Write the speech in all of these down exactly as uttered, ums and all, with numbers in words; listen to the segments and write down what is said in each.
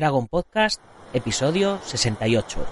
Dragon Podcast, episodio sesenta y ocho.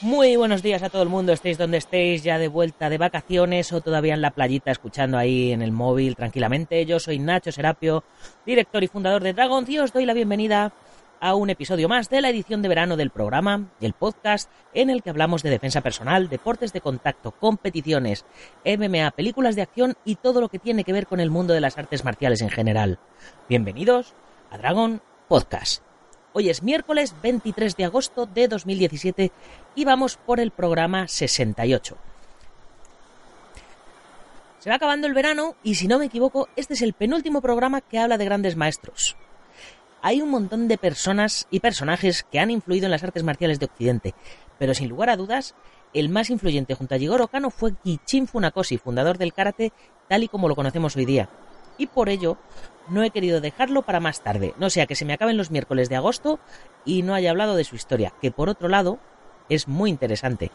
Muy buenos días a todo el mundo, estéis donde estéis, ya de vuelta de vacaciones o todavía en la playita escuchando ahí en el móvil tranquilamente. Yo soy Nacho Serapio, director y fundador de Dragonz, y os doy la bienvenida a un episodio más de la edición de verano del programa y el podcast, en el que hablamos de defensa personal, deportes de contacto, competiciones, M M A, películas de acción y todo lo que tiene que ver con el mundo de las artes marciales en general. Bienvenidos a Dragon Podcast. Hoy es miércoles veintitrés de agosto de dos mil diecisiete y vamos por el programa sesenta y ocho. Se va acabando el verano y, si no me equivoco, este es el penúltimo programa que habla de grandes maestros. Hay un montón de personas y personajes que han influido en las artes marciales de Occidente, pero sin lugar a dudas, el más influyente junto a Jigoro Kano fue Gichin Funakoshi, fundador del karate tal y como lo conocemos hoy día. Y por ello no he querido dejarlo para más tarde, no sea que se me acaben los miércoles de agosto y no haya hablado de su historia, que por otro lado es muy interesante.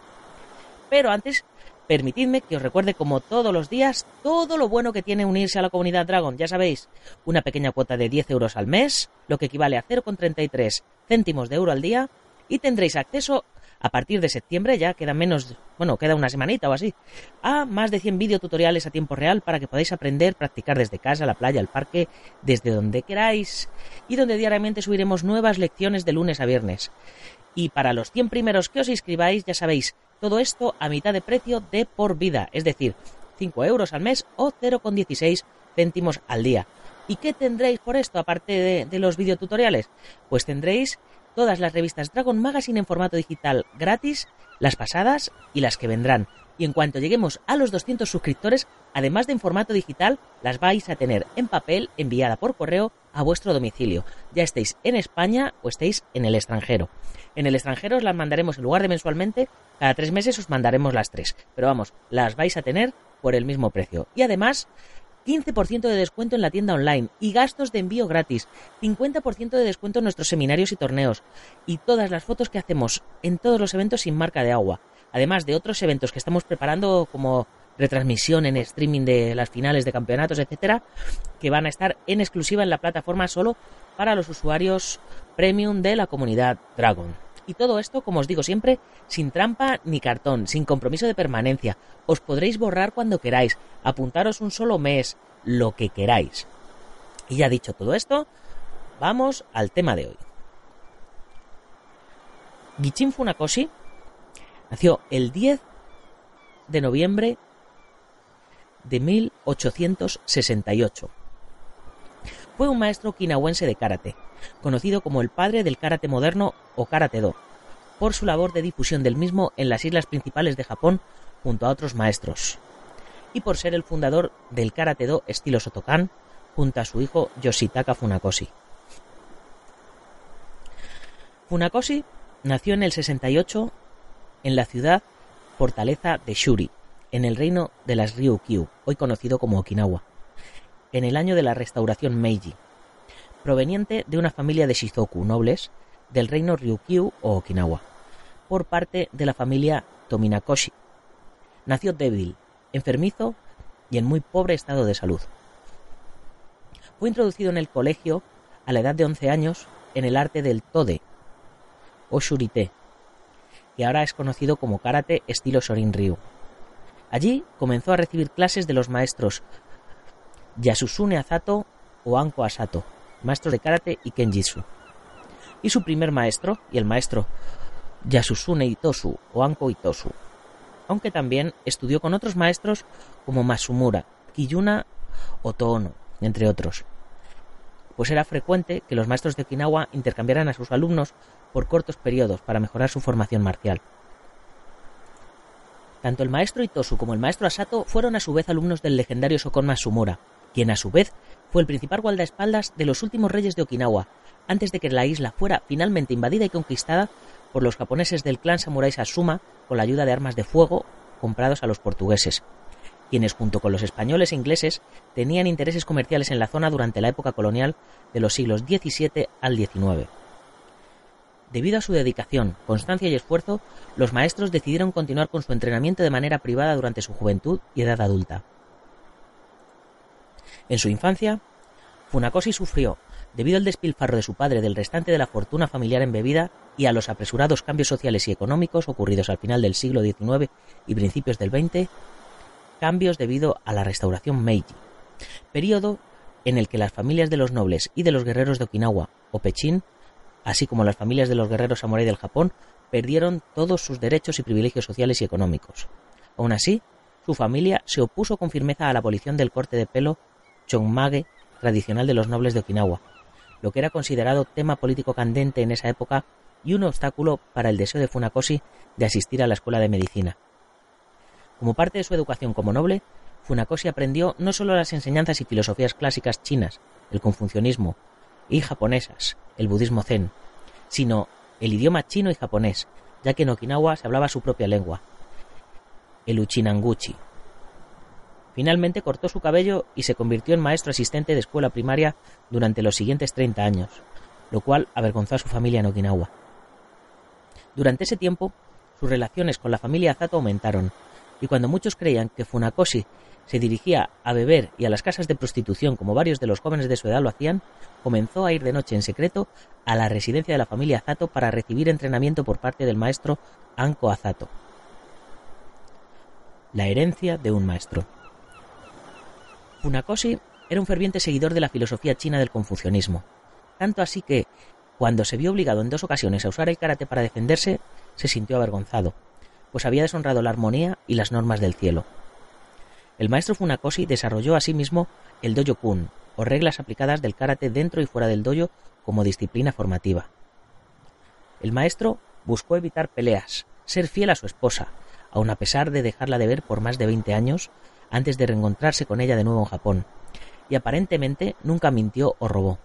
Pero antes, permitidme que os recuerde, como todos los días, todo lo bueno que tiene unirse a la comunidad Dragon. Ya sabéis, una pequeña cuota de diez euros al mes, lo que equivale a cero coma treinta y tres céntimos de euro al día, y tendréis acceso a partir de septiembre, ya queda menos, bueno, queda una semanita o así, a más de cien videotutoriales a tiempo real para que podáis aprender, practicar desde casa, la playa, el parque, desde donde queráis, y donde diariamente subiremos nuevas lecciones de lunes a viernes. Y para los cien primeros que os inscribáis, ya sabéis, todo esto a mitad de precio de por vida, es decir, cinco euros al mes o cero coma dieciséis céntimos al día. ¿Y qué tendréis por esto, aparte de, de los videotutoriales? Pues tendréis todas las revistas Dragon Magazine en formato digital gratis, las pasadas y las que vendrán. Y en cuanto lleguemos a los doscientos suscriptores, además de en formato digital, las vais a tener en papel, enviada por correo a vuestro domicilio, ya estéis en España o estéis en el extranjero. En el extranjero os las mandaremos, en lugar de mensualmente, cada tres meses os mandaremos las tres. Pero vamos, las vais a tener por el mismo precio. Y además, quince por ciento de descuento en la tienda online y gastos de envío gratis, cincuenta por ciento de descuento en nuestros seminarios y torneos, y todas las fotos que hacemos en todos los eventos sin marca de agua, además de otros eventos que estamos preparando, como retransmisión en streaming de las finales de campeonatos, etcétera, que van a estar en exclusiva en la plataforma solo para los usuarios premium de la comunidad Dragon. Y todo esto, como os digo siempre, sin trampa ni cartón, sin compromiso de permanencia. Os podréis borrar cuando queráis, apuntaros un solo mes, lo que queráis. Y ya dicho todo esto, vamos al tema de hoy. Gichin Funakoshi nació el diez de noviembre de mil ochocientos sesenta y ocho. Fue un maestro okinawense de karate, conocido como el padre del karate moderno o Karate-do, por su labor de difusión del mismo en las islas principales de Japón junto a otros maestros, y por ser el fundador del Karate-do estilo Shotokan junto a su hijo Yoshitaka Funakoshi. Funakoshi nació en el sesenta y ocho en la ciudad fortaleza de Shuri, en el reino de las Ryukyu, hoy conocido como Okinawa, en el año de la restauración Meiji, proveniente de una familia de Shizoku, nobles del reino Ryukyu o Okinawa, por parte de la familia Tominakoshi. Nació débil, enfermizo y en muy pobre estado de salud. Fue introducido en el colegio a la edad de once años en el arte del Tode o Shurite, que ahora es conocido como karate estilo Shorin Ryu. Allí comenzó a recibir clases de los maestros Yasutsune Azato o Anko Asato, maestro de karate y kenjutsu. Y su primer maestro, y el maestro Yasutsune Itosu o Anko Itosu, aunque también estudió con otros maestros como Matsumura, Kiyuna o Toono, entre otros. Pues era frecuente que los maestros de Okinawa intercambiaran a sus alumnos por cortos periodos para mejorar su formación marcial. Tanto el maestro Itosu como el maestro Asato fueron a su vez alumnos del legendario Sōkon Matsumura, quien a su vez fue el principal guardaespaldas de los últimos reyes de Okinawa, antes de que la isla fuera finalmente invadida y conquistada por los japoneses del clan samurái Satsuma con la ayuda de armas de fuego comprados a los portugueses, quienes junto con los españoles e ingleses tenían intereses comerciales en la zona durante la época colonial de los siglos diecisiete al diecinueve. Debido a su dedicación, constancia y esfuerzo, los maestros decidieron continuar con su entrenamiento de manera privada durante su juventud y edad adulta. En su infancia, Funakoshi sufrió, debido al despilfarro de su padre del restante de la fortuna familiar embebida y a los apresurados cambios sociales y económicos ocurridos al final del siglo diecinueve y principios del veinte, cambios debido a la restauración Meiji, periodo en el que las familias de los nobles y de los guerreros de Okinawa o Pechín, así como las familias de los guerreros samurái del Japón, perdieron todos sus derechos y privilegios sociales y económicos. Aún así, su familia se opuso con firmeza a la abolición del corte de pelo chonmage tradicional de los nobles de Okinawa, lo que era considerado tema político candente en esa época y un obstáculo para el deseo de Funakoshi de asistir a la escuela de medicina. Como parte de su educación como noble, Funakoshi aprendió no solo las enseñanzas y filosofías clásicas chinas, el confucianismo, y japonesas, el budismo zen, sino el idioma chino y japonés, ya que en Okinawa se hablaba su propia lengua, el Uchinanguchi. Finalmente cortó su cabello y se convirtió en maestro asistente de escuela primaria durante los siguientes treinta años, lo cual avergonzó a su familia en Okinawa. Durante ese tiempo, sus relaciones con la familia Azato aumentaron, y cuando muchos creían que Funakoshi se dirigía a beber y a las casas de prostitución como varios de los jóvenes de su edad lo hacían, comenzó a ir de noche en secreto a la residencia de la familia Azato para recibir entrenamiento por parte del maestro Anko Azato. La herencia de un maestro. Funakoshi era un ferviente seguidor de la filosofía china del confucianismo, tanto así que, cuando se vio obligado en dos ocasiones a usar el karate para defenderse, se sintió avergonzado, pues había deshonrado la armonía y las normas del cielo. El maestro Funakoshi desarrolló asimismo el dojo-kun, o reglas aplicadas del karate dentro y fuera del dojo como disciplina formativa. El maestro buscó evitar peleas, ser fiel a su esposa, aun a pesar de dejarla de ver por más de veinte años antes de reencontrarse con ella de nuevo en Japón, y aparentemente nunca mintió o robó.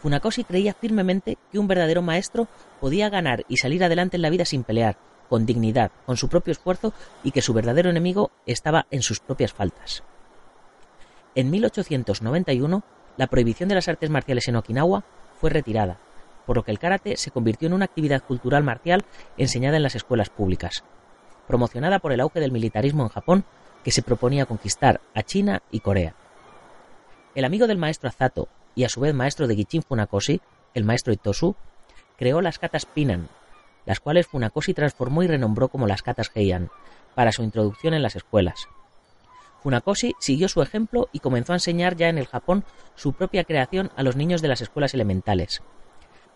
Funakoshi creía firmemente que un verdadero maestro podía ganar y salir adelante en la vida sin pelear, con dignidad, con su propio esfuerzo, y que su verdadero enemigo estaba en sus propias faltas. En mil ochocientos noventa y uno, la prohibición de las artes marciales en Okinawa fue retirada, por lo que el karate se convirtió en una actividad cultural marcial enseñada en las escuelas públicas, promocionada por el auge del militarismo en Japón, que se proponía conquistar a China y Corea. El amigo del maestro Azato, y a su vez maestro de Gichin Funakoshi, el maestro Itosu, creó las katas Pinan, las cuales Funakoshi transformó y renombró como las katas Heian, para su introducción en las escuelas. Funakoshi siguió su ejemplo y comenzó a enseñar ya en el Japón su propia creación a los niños de las escuelas elementales.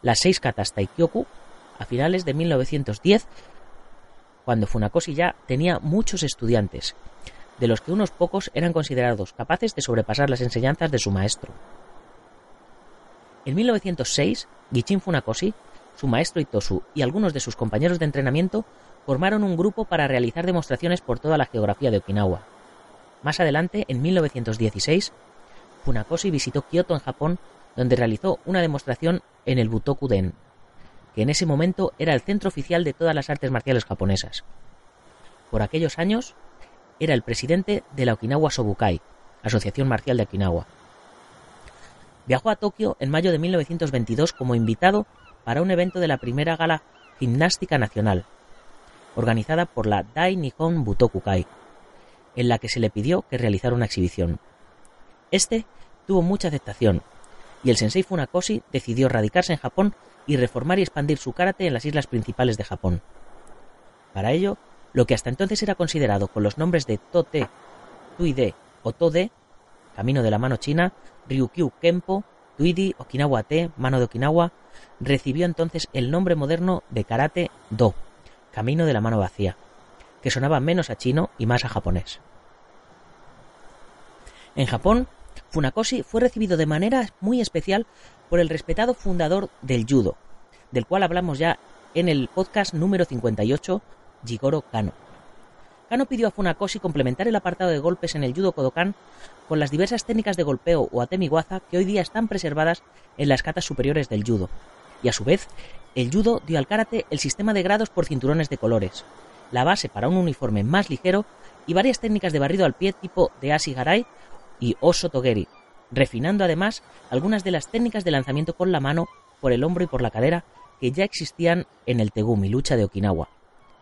Las seis katas Taikyoku, a finales de mil novecientos diez, cuando Funakoshi ya tenía muchos estudiantes, de los que unos pocos eran considerados capaces de sobrepasar las enseñanzas de su maestro. En mil novecientos seis, Gichin Funakoshi, su maestro Itosu y algunos de sus compañeros de entrenamiento formaron un grupo para realizar demostraciones por toda la geografía de Okinawa. Más adelante, en mil novecientos dieciséis, Funakoshi visitó Kioto en Japón, donde realizó una demostración en el Butoku-den, que en ese momento era el centro oficial de todas las artes marciales japonesas. Por aquellos años, era el presidente de la Okinawa Shobukai, Asociación Marcial de Okinawa. Viajó a Tokio en mayo de mil novecientos veintidós como invitado para un evento de la primera gala gimnástica nacional, organizada por la Dai Nihon Butokukai, en la que se le pidió que realizara una exhibición. Este tuvo mucha aceptación, y el sensei Funakoshi decidió radicarse en Japón y reformar y expandir su karate en las islas principales de Japón. Para ello, lo que hasta entonces era considerado con los nombres de Tode, Tuide o Tode, Camino de la Mano China, Ryukyu Kenpo, Tuidi, Okinawa-te, Mano de Okinawa, recibió entonces el nombre moderno de Karate-do, Camino de la Mano Vacía, que sonaba menos a chino y más a japonés. En Japón, Funakoshi fue recibido de manera muy especial por el respetado fundador del judo, del cual hablamos ya en el podcast número cincuenta y ocho, Jigoro Kano. Kano pidió a Funakoshi complementar el apartado de golpes en el judo Kodokan con las diversas técnicas de golpeo o atemiwaza que hoy día están preservadas en las katas superiores del judo, y a su vez, el judo dio al karate el sistema de grados por cinturones de colores, la base para un uniforme más ligero y varias técnicas de barrido al pie tipo de Ashigarai y Osotogeri, refinando además algunas de las técnicas de lanzamiento con la mano, por el hombro y por la cadera que ya existían en el Tegumi, lucha de Okinawa,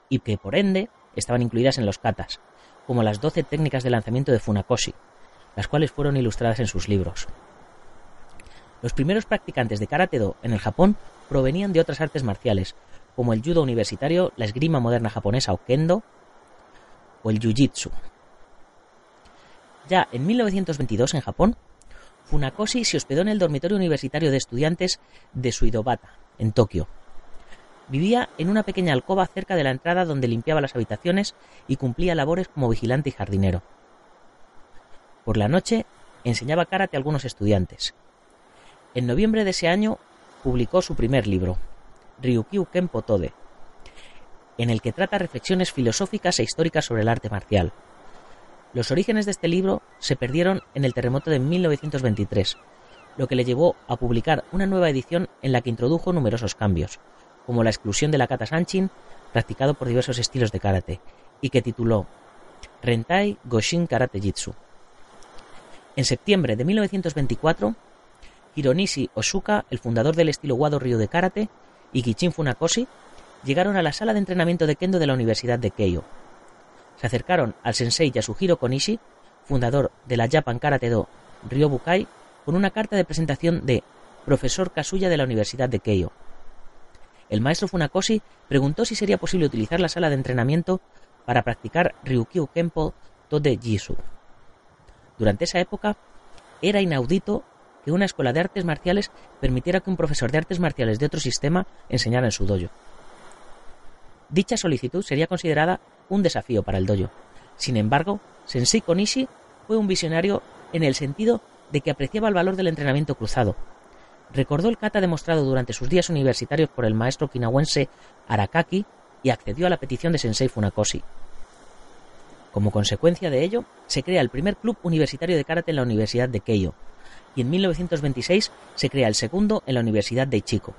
y que por ende estaban incluidas en los katas, como las doce técnicas de lanzamiento de Funakoshi, las cuales fueron ilustradas en sus libros. Los primeros practicantes de Karate-do en el Japón provenían de otras artes marciales, como el judo universitario, la esgrima moderna japonesa o Kendo, o el jiu-jitsu. Ya en mil novecientos veintidós, en Japón, Funakoshi se hospedó en el dormitorio universitario de estudiantes de Suidobata, en Tokio. Vivía en una pequeña alcoba cerca de la entrada, donde limpiaba las habitaciones y cumplía labores como vigilante y jardinero. Por la noche enseñaba karate a algunos estudiantes. En noviembre de ese año publicó su primer libro, Ryukyu Kenpo Tode, en el que trata reflexiones filosóficas e históricas sobre el arte marcial. Los orígenes de este libro se perdieron en el terremoto de mil novecientos veintitrés, lo que le llevó a publicar una nueva edición en la que introdujo numerosos cambios, como la exclusión de la kata sanchin, practicado por diversos estilos de karate, y que tituló Rentai Goshin Karate Jitsu. En septiembre de mil novecientos veinticuatro, Hironori Ōtsuka, el fundador del estilo Wado Ryu de karate, y Gichin Funakoshi llegaron a la sala de entrenamiento de Kendo de la Universidad de Keio. Se acercaron al sensei Yasuhiro Konishi, fundador de la Japan Karate-do Ryobukai, con una carta de presentación de profesor Kazuya de la Universidad de Keio. El maestro Funakoshi preguntó si sería posible utilizar la sala de entrenamiento para practicar Ryukyu Kenpo Tode Jitsu. Durante esa época, era inaudito que una escuela de artes marciales permitiera que un profesor de artes marciales de otro sistema enseñara en su dojo. Dicha solicitud sería considerada un desafío para el dojo. Sin embargo, Sensei Konishi fue un visionario en el sentido de que apreciaba el valor del entrenamiento cruzado. Recordó el kata demostrado durante sus días universitarios por el maestro okinawense Arakaki y accedió a la petición de Sensei Funakoshi. Como consecuencia de ello, se crea el primer club universitario de karate en la Universidad de Keio, y en mil novecientos veintiséis se crea el segundo en la Universidad de Ichiko.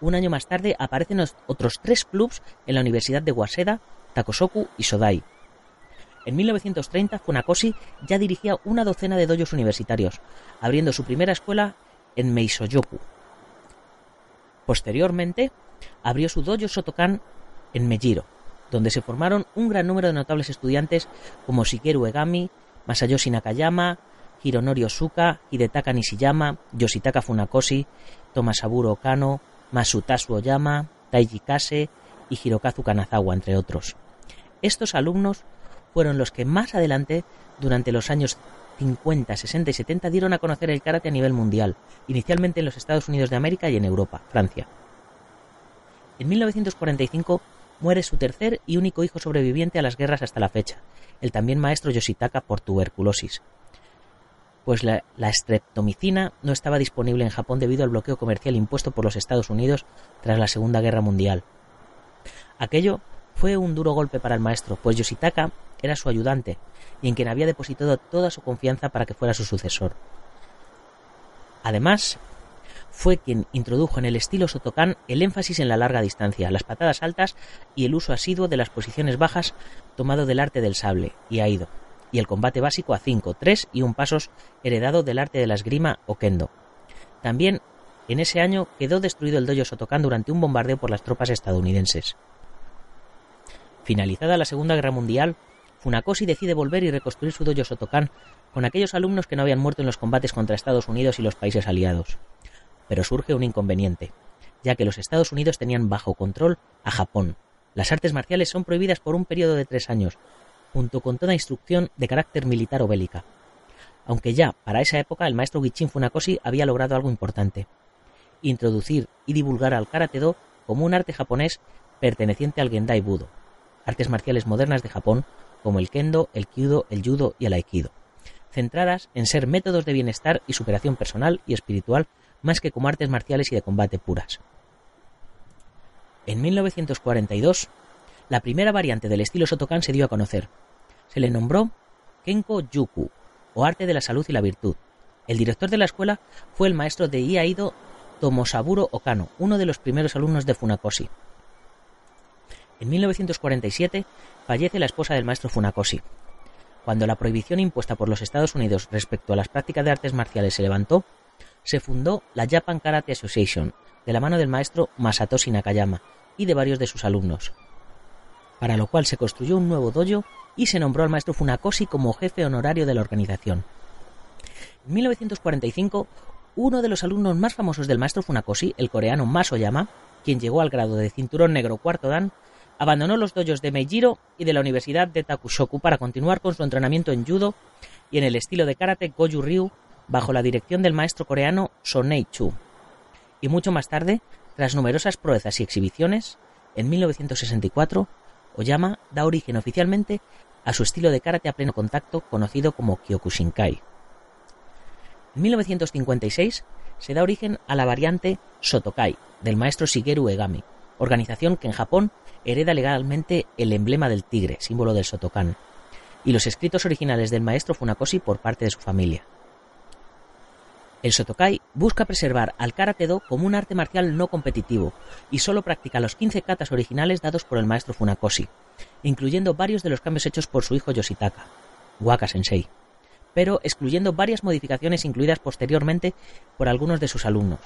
Un año más tarde aparecen otros tres clubs en la Universidad de Waseda, Takosoku y Sodai. En mil novecientos treinta, Funakoshi ya dirigía una docena de dojos universitarios, abriendo su primera escuela en Meisoyoku. Posteriormente, abrió su dojo Shotokan en Mejiro, donde se formaron un gran número de notables estudiantes como Shigeru Egami, Masayoshi Nakayama, Hironori Ōtsuka, Hidetaka Nishiyama, Yoshitaka Funakoshi, Tomasaburo Kano, Masutatsu Oyama, Taiji Kase y Hirokazu Kanazawa, entre otros. Estos alumnos fueron los que más adelante, durante los años cincuenta, sesenta y setenta, dieron a conocer el karate a nivel mundial, inicialmente en los Estados Unidos de América y en Europa, Francia. En mil novecientos cuarenta y cinco muere su tercer y único hijo sobreviviente a las guerras hasta la fecha, el también maestro Yoshitaka, por tuberculosis, pues la, la estreptomicina no estaba disponible en Japón debido al bloqueo comercial impuesto por los Estados Unidos tras la Segunda Guerra Mundial. Aquello fue un duro golpe para el maestro, pues Yoshitaka era su ayudante y en quien había depositado toda su confianza para que fuera su sucesor. Además, fue quien introdujo en el estilo Shotokan el énfasis en la larga distancia, las patadas altas y el uso asiduo de las posiciones bajas tomado del arte del sable y aido, y el combate básico a cinco, tres y uno pasos heredado del arte de la esgrima o Kendo. También en ese año quedó destruido el dojo Shotokan durante un bombardeo por las tropas estadounidenses. Finalizada la Segunda Guerra Mundial, Funakoshi decide volver y reconstruir su dojo Shotokan con aquellos alumnos que no habían muerto en los combates contra Estados Unidos y los países aliados. Pero surge un inconveniente, ya que los Estados Unidos tenían bajo control a Japón. Las artes marciales son prohibidas por un periodo de tres años, junto con toda instrucción de carácter militar o bélica. Aunque ya, para esa época, el maestro Gichin Funakoshi había logrado algo importante: introducir y divulgar al Karate-do como un arte japonés perteneciente al Gendai Budo, artes marciales modernas de Japón como el Kendo, el Kyudo, el Judo y el Aikido, centradas en ser métodos de bienestar y superación personal y espiritual más que como artes marciales y de combate puras. En mil novecientos cuarenta y dos, la primera variante del estilo Shotokan se dio a conocer. Se le nombró Kenko Yuku, o arte de la salud y la virtud. El director de la escuela fue el maestro de Iaido Tomosaburo Okano, uno de los primeros alumnos de Funakoshi. En mil novecientos cuarenta y siete fallece la esposa del maestro Funakoshi, Cuando la prohibición impuesta por los Estados Unidos respecto a las prácticas de artes marciales se levantó, se fundó la Japan Karate Association, de la mano del maestro Masatoshi Nakayama y de varios de sus alumnos, para lo cual se construyó un nuevo dojo y se nombró al maestro Funakoshi como jefe honorario de la organización. En mil novecientos cuarenta y cinco, uno de los alumnos más famosos del maestro Funakoshi, el coreano Maso Oyama, quien llegó al grado de cinturón negro cuarto dan, abandonó los dojos de Meijiro y de la Universidad de Takushoku para continuar con su entrenamiento en judo y en el estilo de karate Goju Ryu bajo la dirección del maestro coreano Sonei Chu. Y mucho más tarde, tras numerosas proezas y exhibiciones, en mil novecientos sesenta y cuatro, Oyama da origen oficialmente a su estilo de karate a pleno contacto conocido como Kyokushinkai. En mil novecientos cincuenta y seis se da origen a la variante Shotokai del maestro Shigeru Egami, organización que en Japón hereda legalmente el emblema del tigre, símbolo del Shotokan, y los escritos originales del maestro Funakoshi por parte de su familia. El Shotokai busca preservar al Karate-do como un arte marcial no competitivo y solo practica los quince katas originales dados por el maestro Funakoshi, incluyendo varios de los cambios hechos por su hijo Yoshitaka, Waka Sensei, pero excluyendo varias modificaciones incluidas posteriormente por algunos de sus alumnos.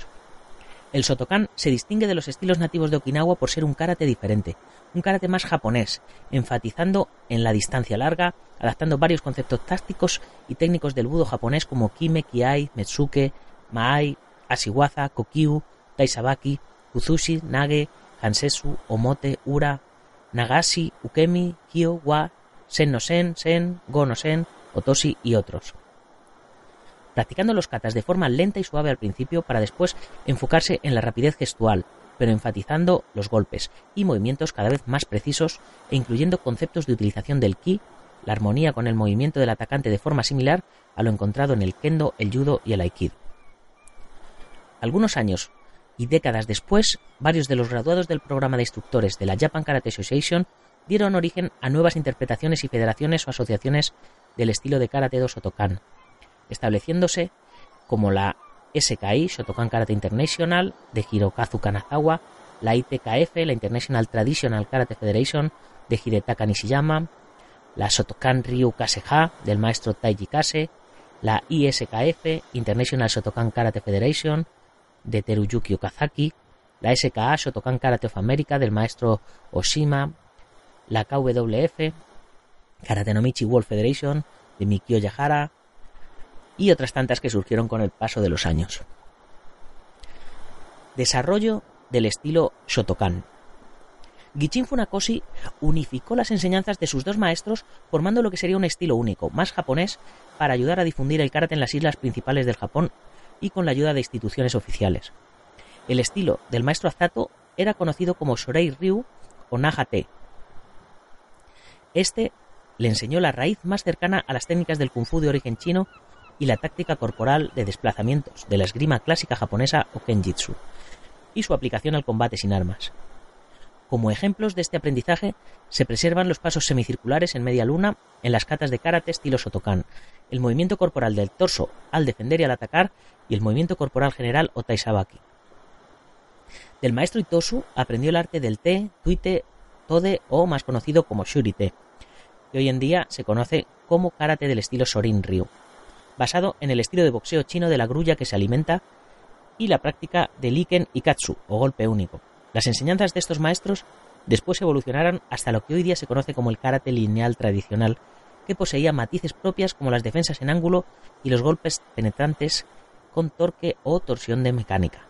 El Shotokan se distingue de los estilos nativos de Okinawa por ser un karate diferente, un karate más japonés, enfatizando en la distancia larga, adaptando varios conceptos tácticos y técnicos del budo japonés como kime, kiai, metsuke, maai, ashiwaza, kokyu, taisabaki, kuzushi, nage, hansetsu, omote, ura, nagashi, ukemi, kyo, wa, sen no sen, sen, go no sen, otoshi y otros, practicando los katas de forma lenta y suave al principio para después enfocarse en la rapidez gestual, pero enfatizando los golpes y movimientos cada vez más precisos e incluyendo conceptos de utilización del ki, la armonía con el movimiento del atacante de forma similar a lo encontrado en el kendo, el judo y el aikido. Algunos años y décadas después, varios de los graduados del programa de instructores de la Japan Karate Association dieron origen a nuevas interpretaciones y federaciones o asociaciones del estilo de Karate-do Shotokan, estableciéndose como la S K I, Shotokan Karate International, de Hirokazu Kanazawa, la I T K F, la International Traditional Karate Federation, de Hidetaka Nishiyama, la Shotokan Ryu Kaseha, del maestro Taiji Kase, la I S K F, International Shotokan Karate Federation, de Teruyuki Okazaki, la S K A, Shotokan Karate of America, del maestro Oshima, la K W F, Karate no Michi World Federation, de Mikio Yahara, y otras tantas que surgieron con el paso de los años. Desarrollo del estilo Shotokan. Gichin Funakoshi unificó las enseñanzas de sus dos maestros formando lo que sería un estilo único, más japonés, para ayudar a difundir el karate en las islas principales del Japón y con la ayuda de instituciones oficiales. El estilo del maestro Azato era conocido como Shorin Ryu o Naha-te. Este le enseñó la raíz más cercana a las técnicas del kung fu de origen chino y la táctica corporal de desplazamientos de la esgrima clásica japonesa o kenjutsu, y su aplicación al combate sin armas. Como ejemplos de este aprendizaje se preservan los pasos semicirculares en media luna en las katas de karate estilo Shotokan, el movimiento corporal del torso al defender y al atacar y el movimiento corporal general o taisabaki. Del maestro Itosu aprendió el arte del te, tuite, tode o más conocido como shurite, que hoy en día se conoce como karate del estilo Shorin Ryu, basado en el estilo de boxeo chino de la grulla que se alimenta y la práctica del iken y katsu, o golpe único. Las enseñanzas de estos maestros después evolucionaron hasta lo que hoy día se conoce como el karate lineal tradicional, que poseía matices propias como las defensas en ángulo y los golpes penetrantes con torque o torsión de mecánica.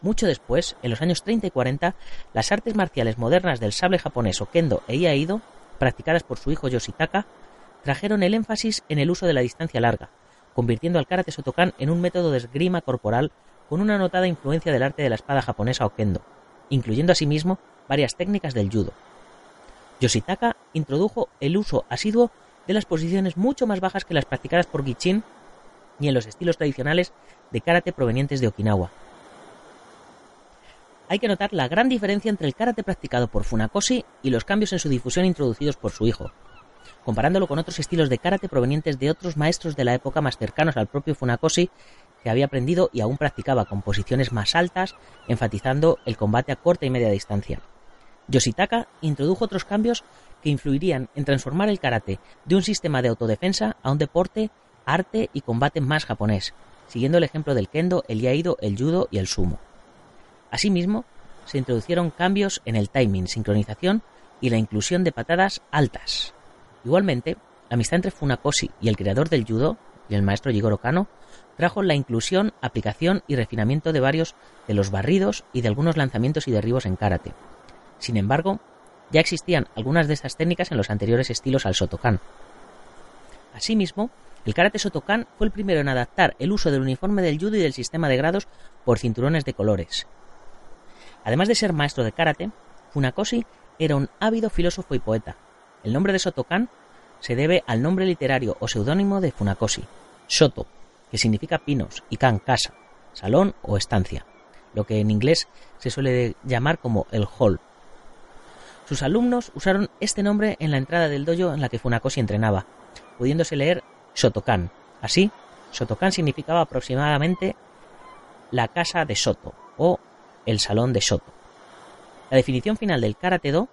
Mucho después, en los años treinta y cuarenta, las artes marciales modernas del sable japonés o kendo e aikido, practicadas por su hijo Yoshitaka, trajeron el énfasis en el uso de la distancia larga, convirtiendo al karate Shotokan en un método de esgrima corporal con una notada influencia del arte de la espada japonesa o kendo, incluyendo asimismo varias técnicas del judo. Yoshitaka introdujo el uso asiduo de las posiciones mucho más bajas que las practicadas por Gichin y en los estilos tradicionales de karate provenientes de Okinawa. Hay que notar la gran diferencia entre el karate practicado por Funakoshi y los cambios en su difusión introducidos por su hijo, comparándolo con otros estilos de karate provenientes de otros maestros de la época más cercanos al propio Funakoshi, que había aprendido y aún practicaba con posiciones más altas, enfatizando el combate a corta y media distancia. Yoshitaka introdujo otros cambios que influirían en transformar el karate de un sistema de autodefensa a un deporte, arte y combate más japonés, siguiendo el ejemplo del kendo, el iaido, el judo y el sumo. Asimismo, se introducieron cambios en el timing, sincronización y la inclusión de patadas altas. Igualmente, la amistad entre Funakoshi y el creador del judo, y el maestro Jigoro Kano, trajo la inclusión, aplicación y refinamiento de varios de los barridos y de algunos lanzamientos y derribos en karate. Sin embargo, ya existían algunas de estas técnicas en los anteriores estilos al Shotokan. Asimismo, el karate Shotokan fue el primero en adaptar el uso del uniforme del judo y del sistema de grados por cinturones de colores. Además de ser maestro de karate, Funakoshi era un ávido filósofo y poeta. El nombre de Shotokan se debe al nombre literario o seudónimo de Funakoshi, Shoto, que significa pinos, y kan, casa, salón o estancia, lo que en inglés se suele llamar como el hall. Sus alumnos usaron este nombre en la entrada del dojo en la que Funakoshi entrenaba, pudiéndose leer Shotokan. Así, Shotokan significaba aproximadamente la casa de Shoto o el salón de Shoto. La definición final del Karate-do,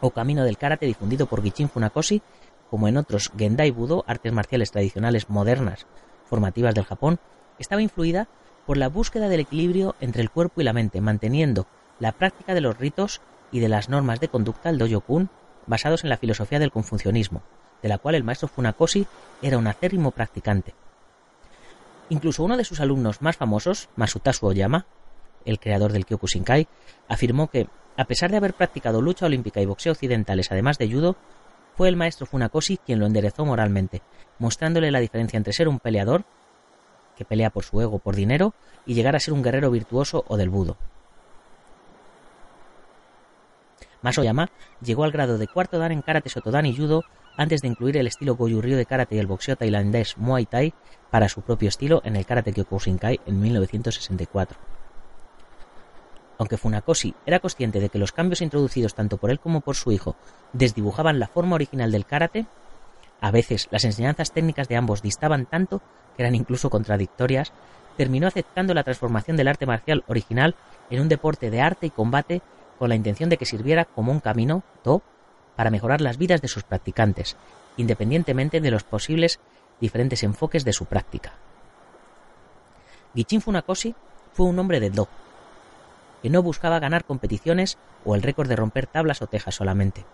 o camino del karate difundido por Gichin Funakoshi, como en otros Gendai Budo, artes marciales tradicionales modernas, formativas del Japón, estaba influida por la búsqueda del equilibrio entre el cuerpo y la mente, manteniendo la práctica de los ritos y de las normas de conducta al dojo-kun basados en la filosofía del confucianismo, de la cual el maestro Funakoshi era un acérrimo practicante. Incluso uno de sus alumnos más famosos, Masutatsu Oyama, el creador del Kyokushinkai, afirmó que, a pesar de haber practicado lucha olímpica y boxeo occidentales, además de judo, fue el maestro Funakoshi quien lo enderezó moralmente, mostrándole la diferencia entre ser un peleador, que pelea por su ego, por dinero, y llegar a ser un guerrero virtuoso o del budo. Masoyama llegó al grado de cuarto dan en karate, shotodan y judo antes de incluir el estilo goju-ryu de karate y el boxeo tailandés Muay Thai para su propio estilo en el Karate Kyokushinkai en mil novecientos sesenta y cuatro. Aunque Funakoshi era consciente de que los cambios introducidos tanto por él como por su hijo desdibujaban la forma original del karate, a veces las enseñanzas técnicas de ambos distaban tanto que eran incluso contradictorias, terminó aceptando la transformación del arte marcial original en un deporte de arte y combate con la intención de que sirviera como un camino, do, para mejorar las vidas de sus practicantes, independientemente de los posibles diferentes enfoques de su práctica. Gichin Funakoshi fue un hombre de do, que no buscaba ganar competiciones o el récord de romper tablas o tejas solamente.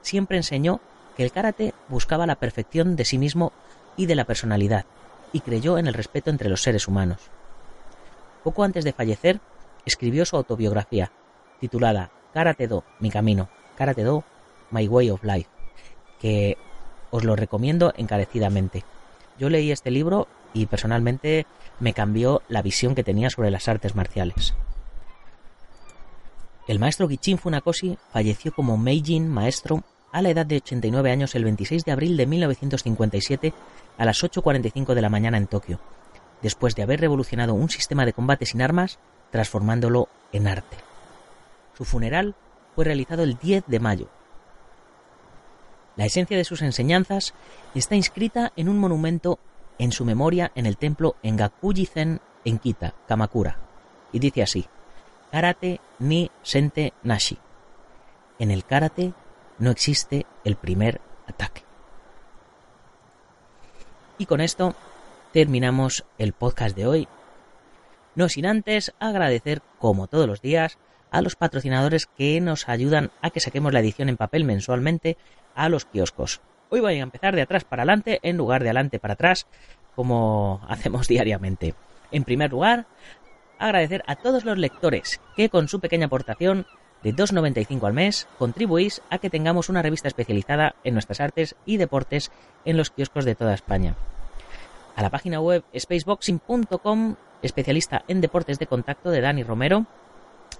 Siempre enseñó que el karate buscaba la perfección de sí mismo y de la personalidad, y creyó en el respeto entre los seres humanos. Poco antes de fallecer, escribió su autobiografía, titulada Karate-do, mi camino, Karate-do, my way of life, que os lo recomiendo encarecidamente. Yo leí este libro y personalmente me cambió la visión que tenía sobre las artes marciales. El maestro Gichin Funakoshi falleció como Meiji maestro a la edad de ochenta y nueve años el veintiséis de abril de mil novecientos cincuenta y siete a las ocho cuarenta y cinco de la mañana en Tokio, después de haber revolucionado un sistema de combate sin armas, transformándolo en arte. Su funeral fue realizado el diez de mayo. La esencia de sus enseñanzas está inscrita en un monumento en su memoria en el templo Engakuji-zen en Kita, Kamakura, y dice así: Karate ni sente nashi. En el karate no existe el primer ataque. Y con esto terminamos el podcast de hoy. No sin antes agradecer, como todos los días, a los patrocinadores que nos ayudan a que saquemos la edición en papel mensualmente a los kioscos. Hoy voy a empezar de atrás para adelante en lugar de adelante para atrás, como hacemos diariamente. En primer lugar, agradecer a todos los lectores que con su pequeña aportación de dos noventa y cinco al mes contribuís a que tengamos una revista especializada en nuestras artes y deportes en los kioscos de toda España. A la página web spaceboxing punto com, especialista en deportes de contacto, de Dani Romero,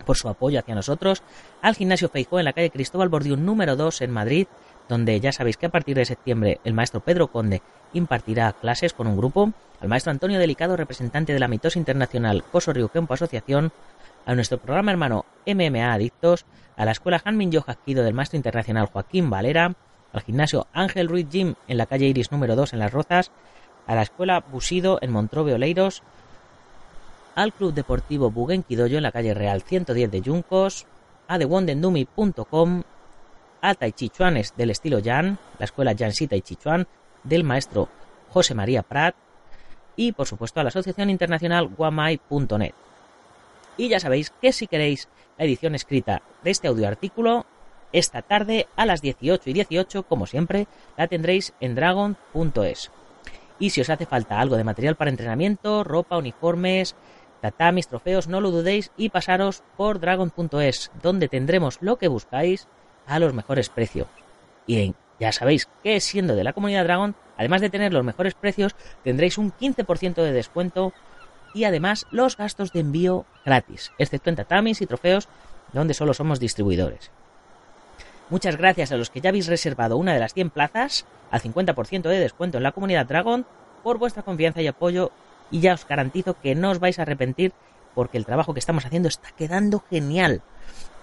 por su apoyo hacia nosotros. Al gimnasio Feijóo en la calle Cristóbal Bordiún número dos en Madrid, donde ya sabéis que a partir de septiembre el maestro Pedro Conde impartirá clases con un grupo, al maestro Antonio Delicado, representante de la mitosa internacional Koso Ryu Kenpo Asociación, a nuestro programa hermano M M A Adictos, a la escuela Hanmin Yo Hapkido del maestro internacional Joaquín Valera, al gimnasio Ángel Ruiz Gym en la calle Iris número dos en Las Rozas, a la escuela Busido en Montrobe Oleiros, al club deportivo Bugenkidoyo en la calle Real ciento diez de Yuncos, a the one den dumi punto com, a taichichuanes del estilo Yan, la escuela Yansi Taichichuan del maestro José María Prat, y por supuesto a la asociación internacional guamai punto net. Y ya sabéis que si queréis la edición escrita de este audioartículo, esta tarde a las dieciocho y dieciocho, como siempre, la tendréis en dragon punto es. Y si os hace falta algo de material para entrenamiento, ropa, uniformes, tatamis, trofeos, no lo dudéis y pasaros por dragon punto es, donde tendremos lo que buscáis a los mejores precios. Y ya sabéis que siendo de la comunidad Dragon, además de tener los mejores precios, tendréis un quince por ciento de descuento y además los gastos de envío gratis, excepto en tatamis y trofeos, donde solo somos distribuidores. Muchas gracias a los que ya habéis reservado una de las cien plazas, al cincuenta por ciento de descuento en la comunidad Dragon, por vuestra confianza y apoyo, y ya os garantizo que no os vais a arrepentir porque el trabajo que estamos haciendo está quedando genial.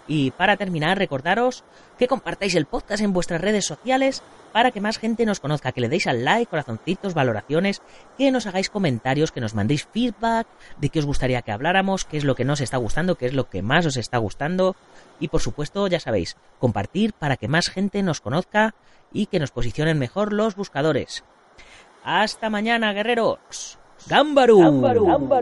Y para terminar, recordaros que compartáis el podcast en vuestras redes sociales para que más gente nos conozca, que le deis al like, corazoncitos, valoraciones, que nos hagáis comentarios, que nos mandéis feedback de qué os gustaría que habláramos, qué es lo que no os está gustando, qué es lo que más os está gustando. Y por supuesto, ya sabéis, compartir para que más gente nos conozca y que nos posicionen mejor los buscadores. ¡Hasta mañana, guerreros! ¡Gambaru!